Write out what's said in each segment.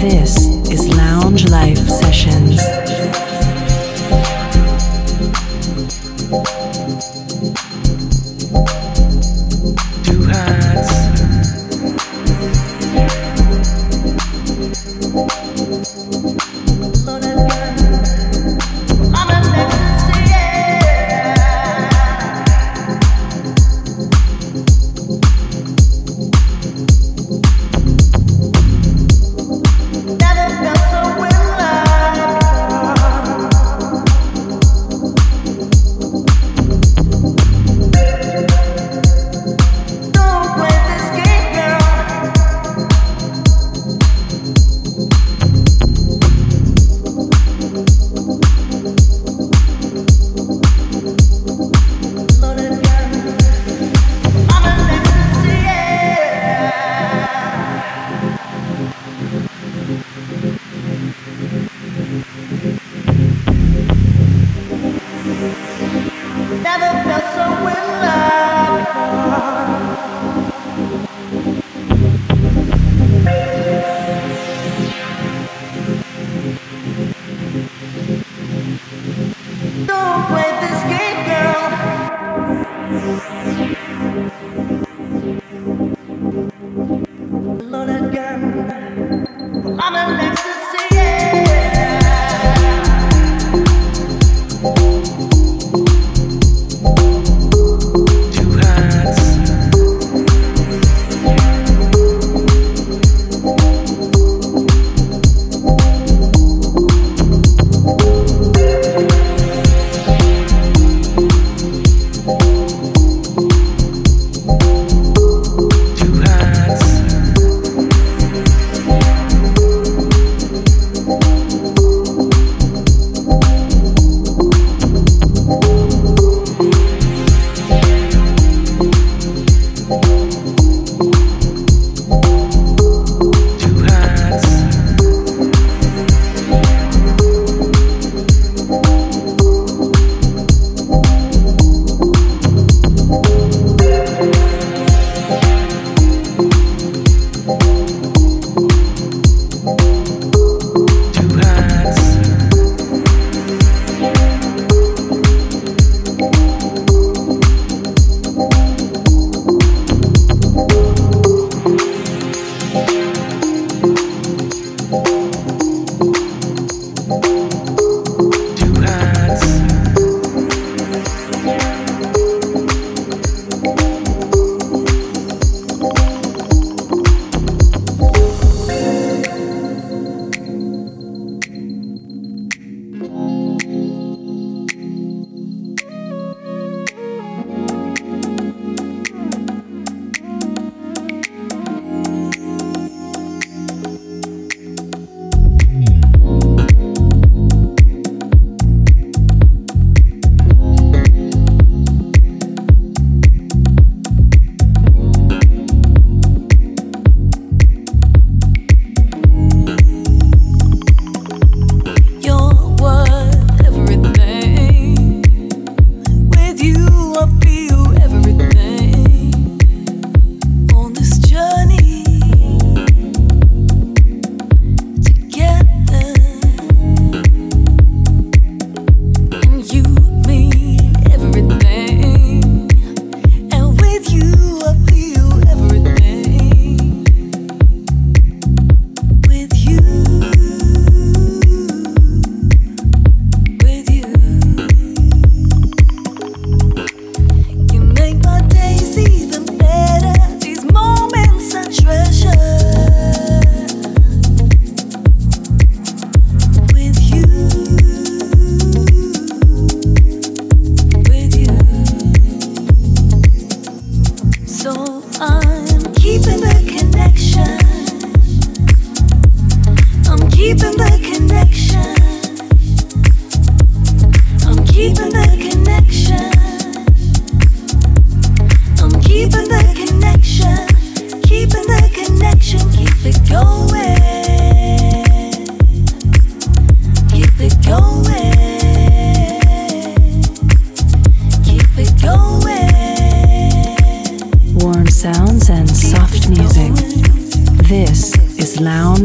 This is Lounge Life Sessions.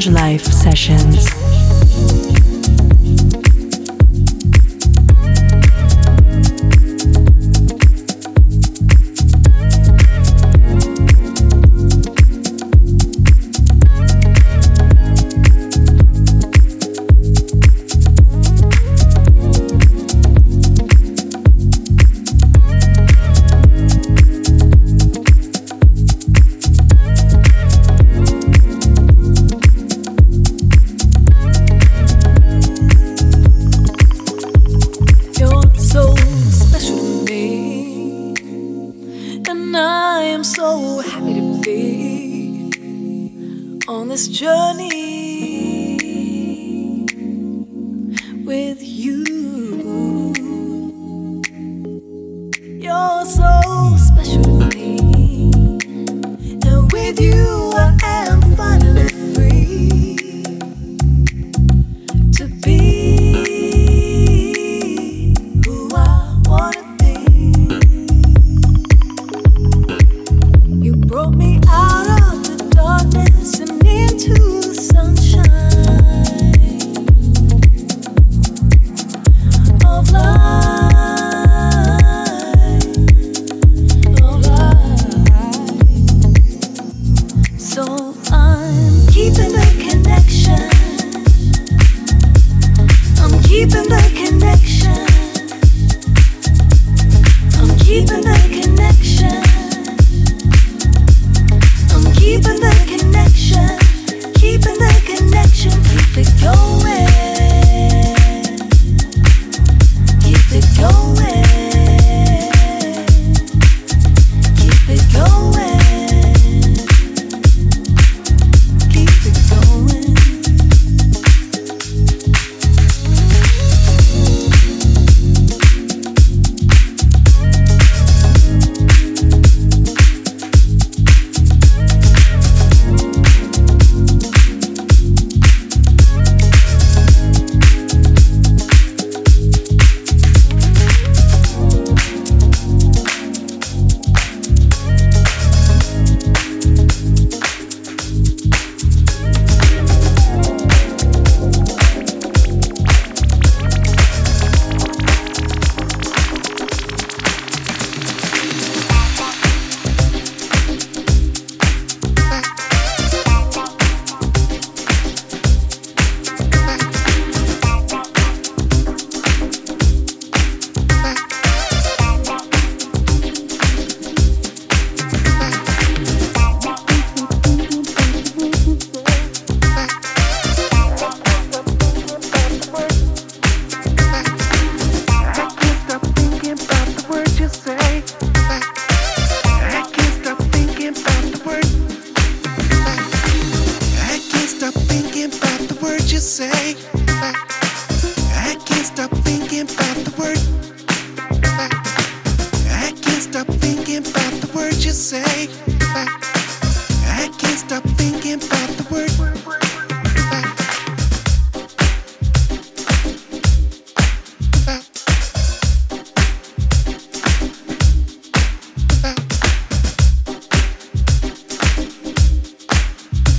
Lounge Life Sessions.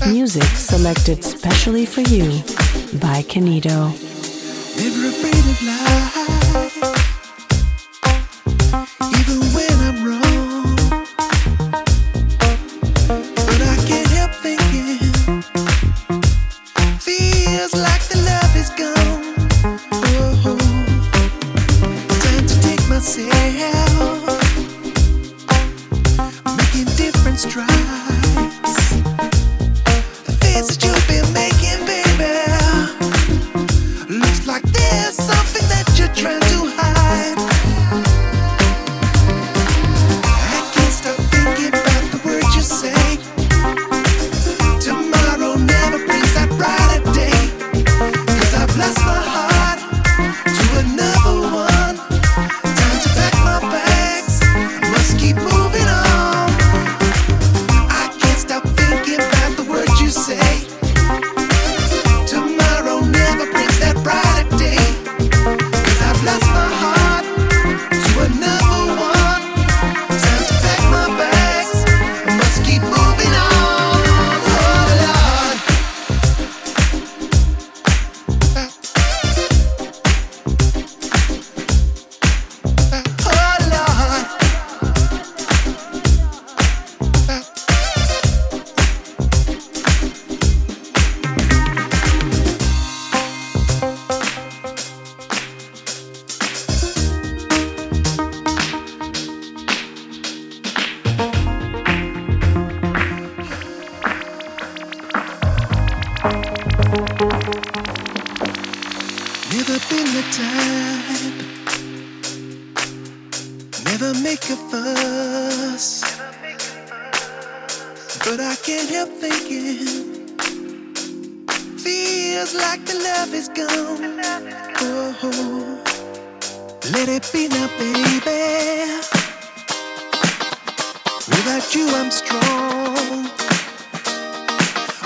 Music selected specially for you by Kenedo. Live repeated life, even when I'm wrong, but I can't help thinking, feels like the love is gone. Oh, time to take myself, making different strides. You've been making, baby. Looks like there's something that you're trying. never been the type, never make a fuss, but I can't help thinking, feels like the love is gone. Oh, let it be now, baby. Without you, I'm strong.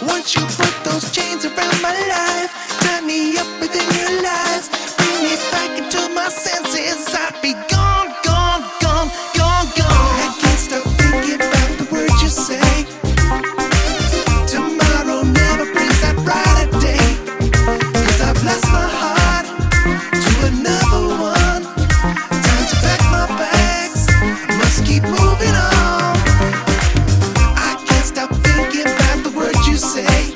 Once you put those chains around my life, tie me up within your lies, bring me back into my senses, I'd be gone, gone, gone, gone, gone. I can't stop thinking about the words you say. Tomorrow never brings that brighter day, 'cause I've lost my heart to another one. Time to pack my bags, must keep moving on. Say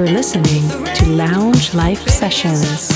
You're listening to Lounge Life Sessions.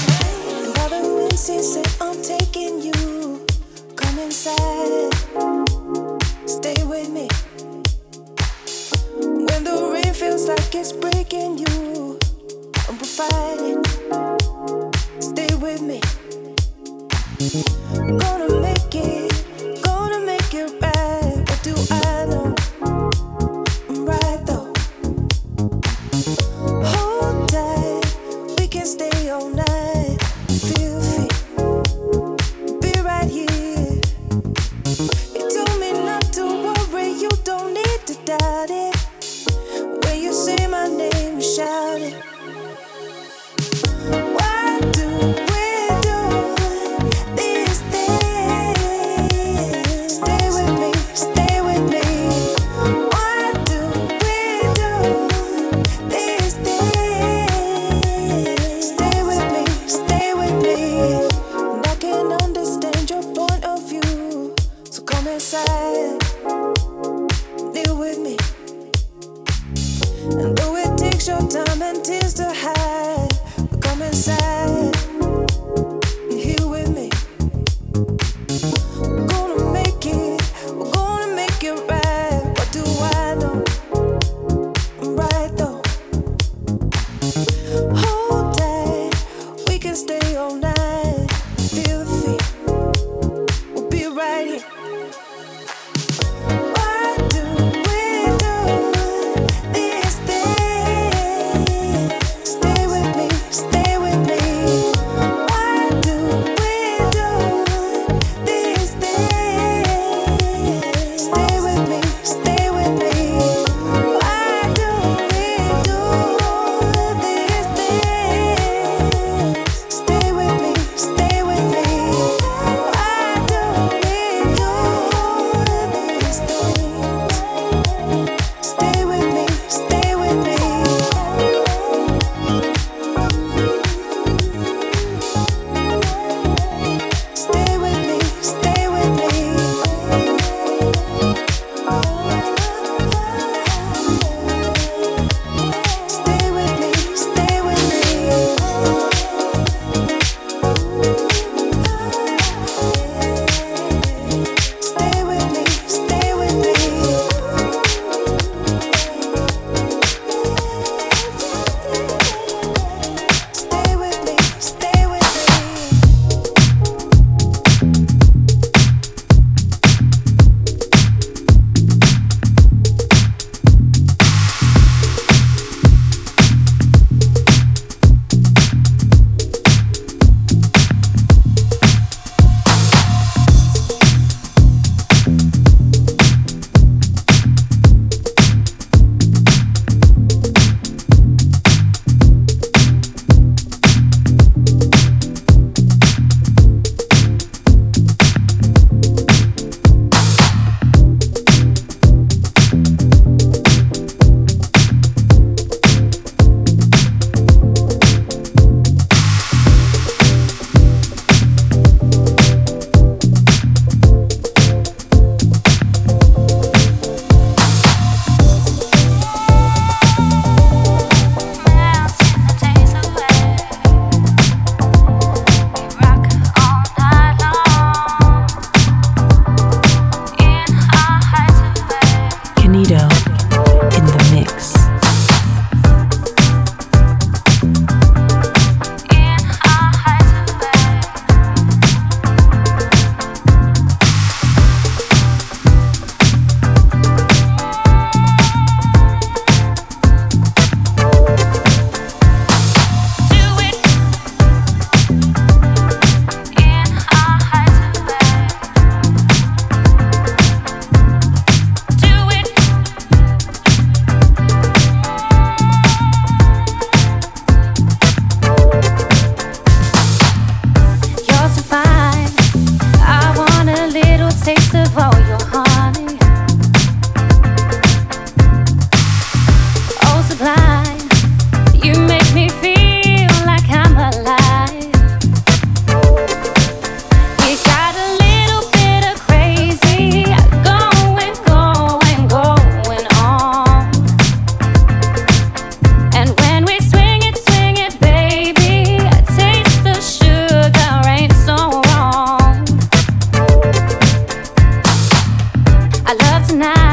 Oh yeah.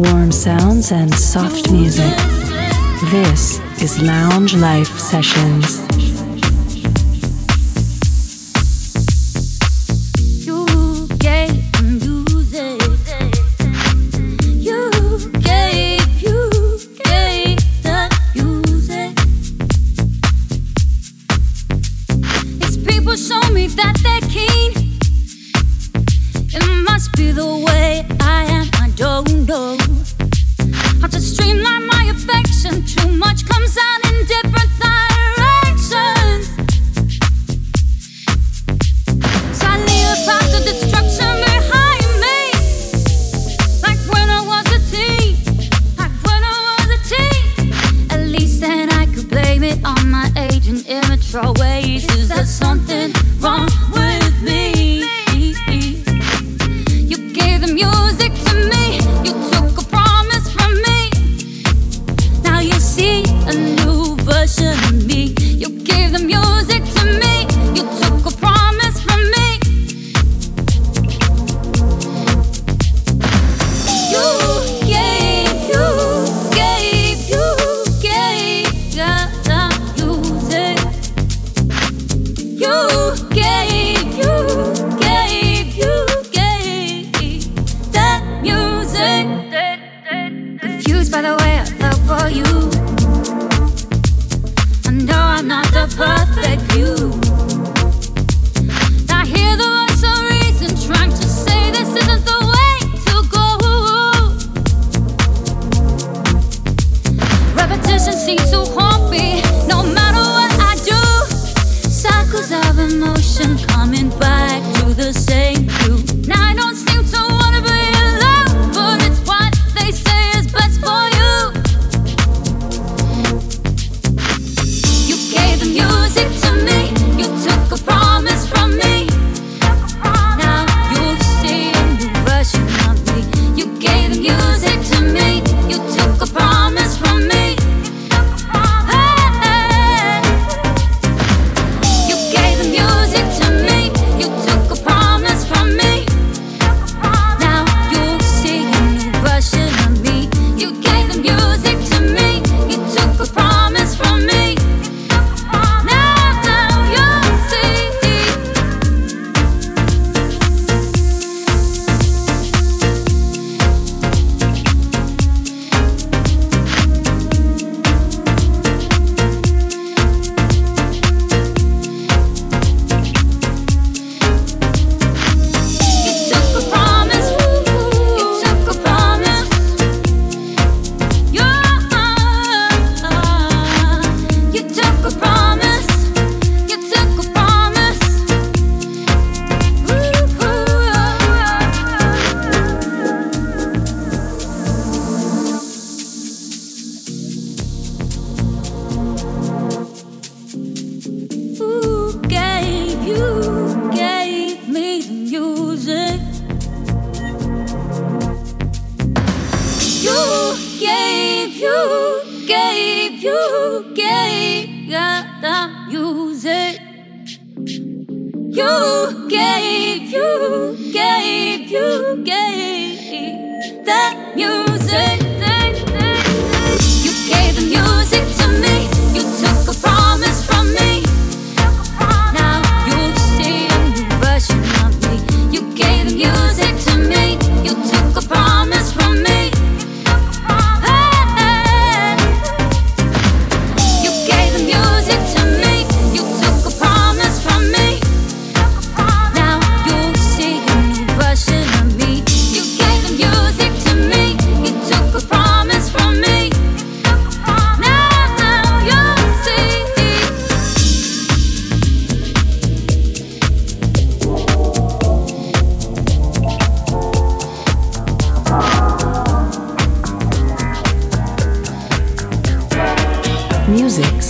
warm sounds and soft music. This is Lounge Life Sessions.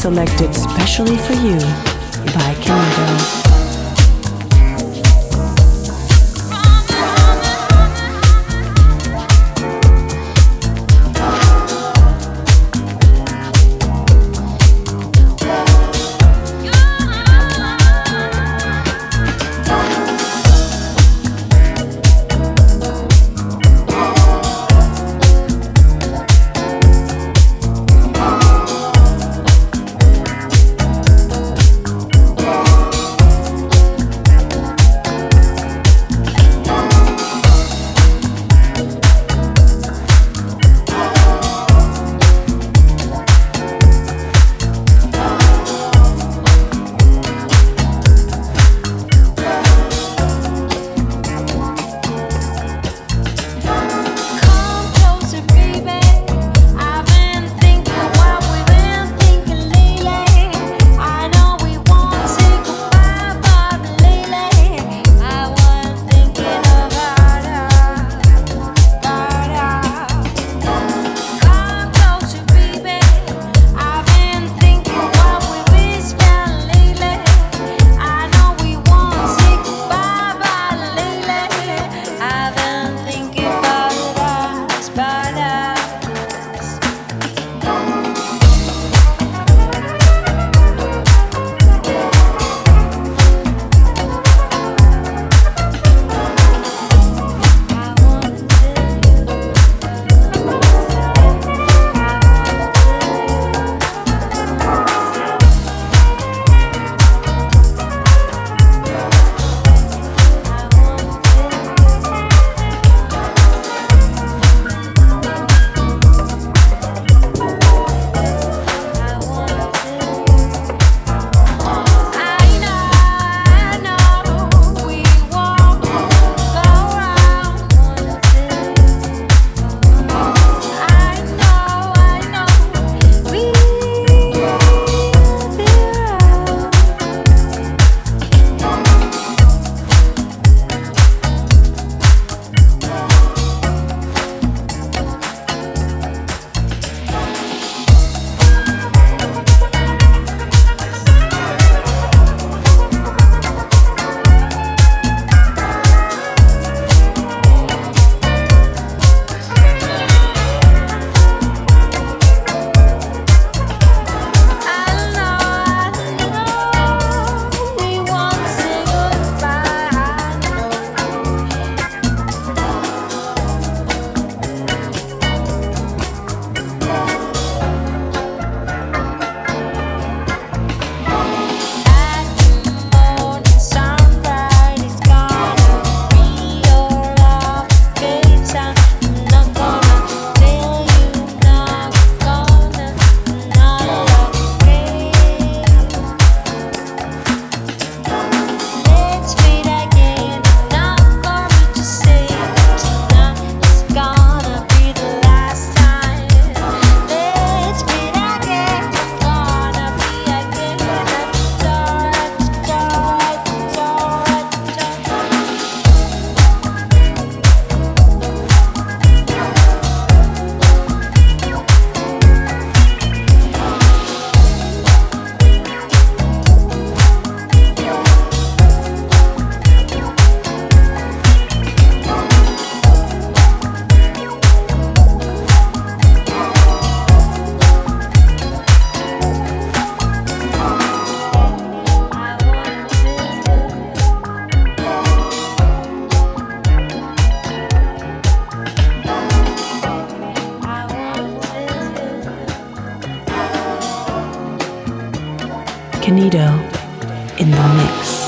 Selected specially for you by Canada. Canedo in the mix.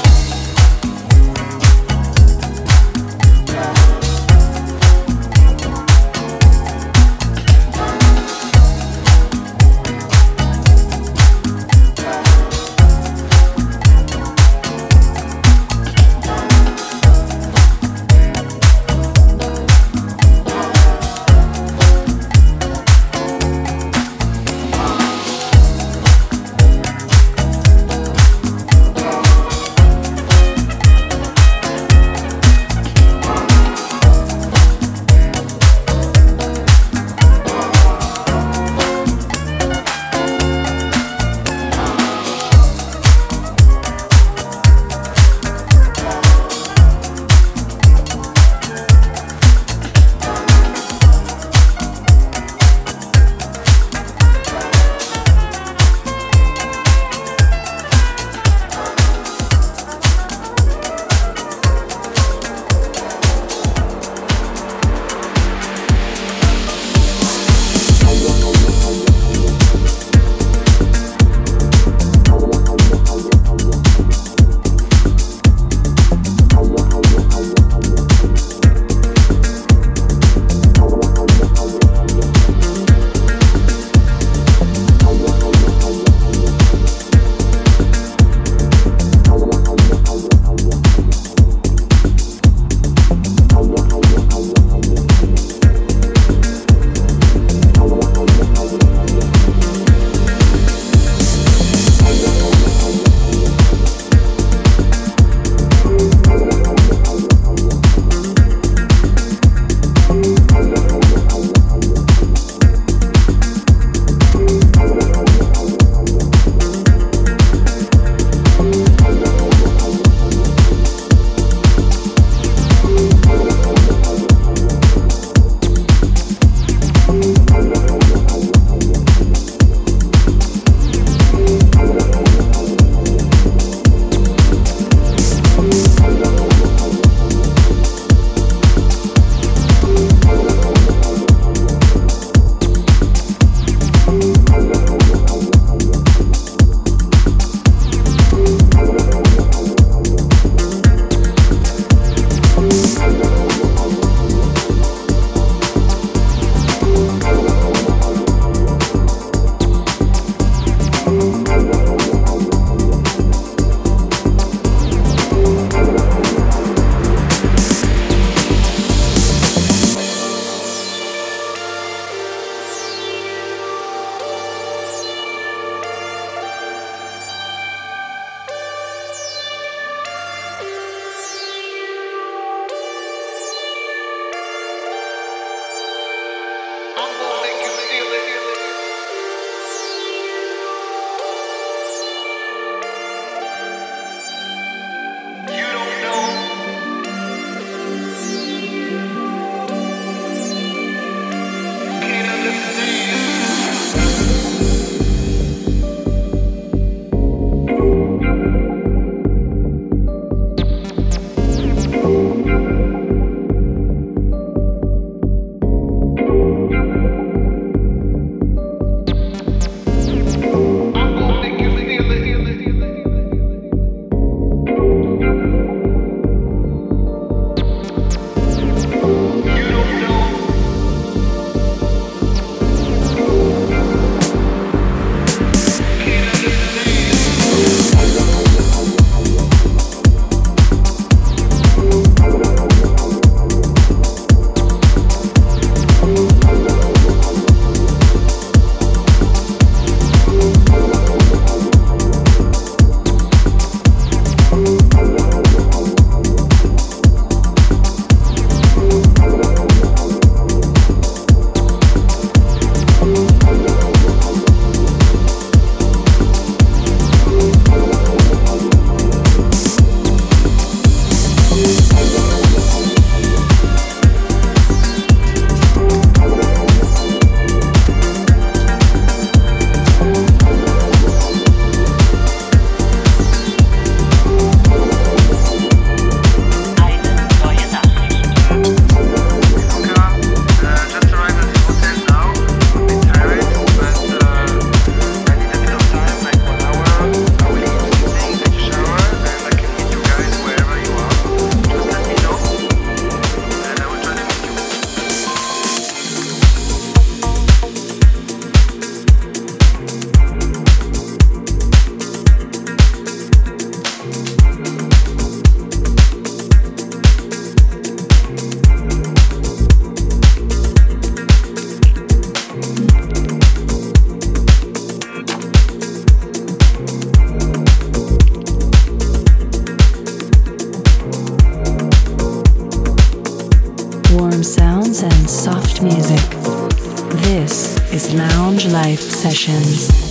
warm sounds and soft music. This is Lounge Life Sessions.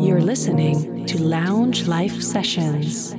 You're listening to Lounge Life Sessions.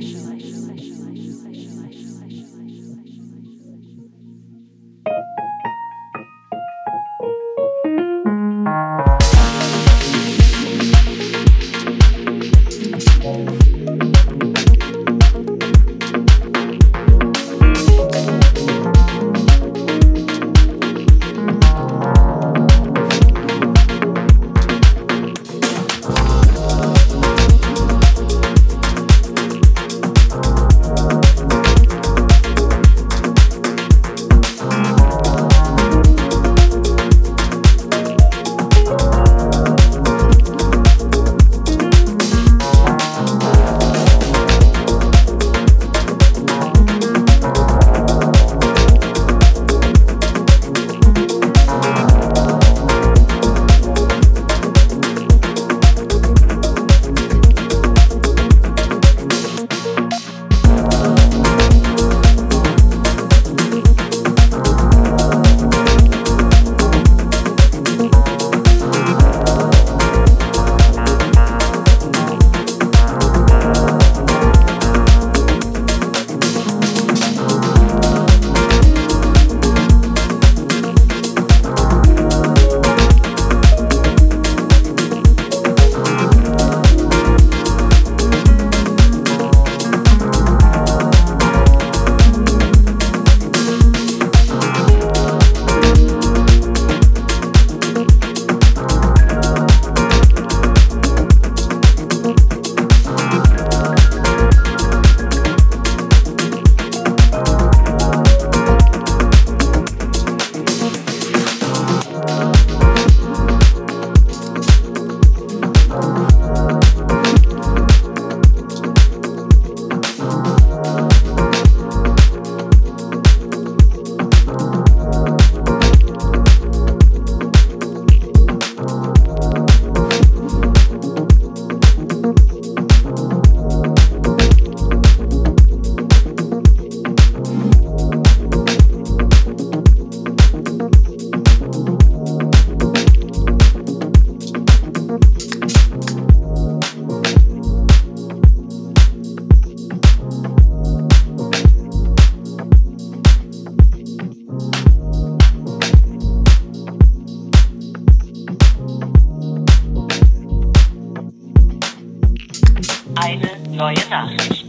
Podcast.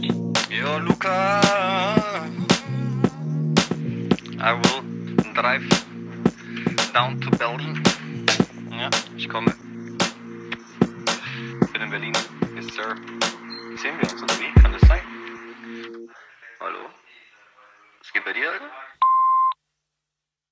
Yo, Luca. I will drive down to Berlin. Ja, ich komme. Ich bin in Berlin. Yes, sir. Sehen wir uns, oder wie? Kann das sein? Hallo? Was geht bei dir, Alter?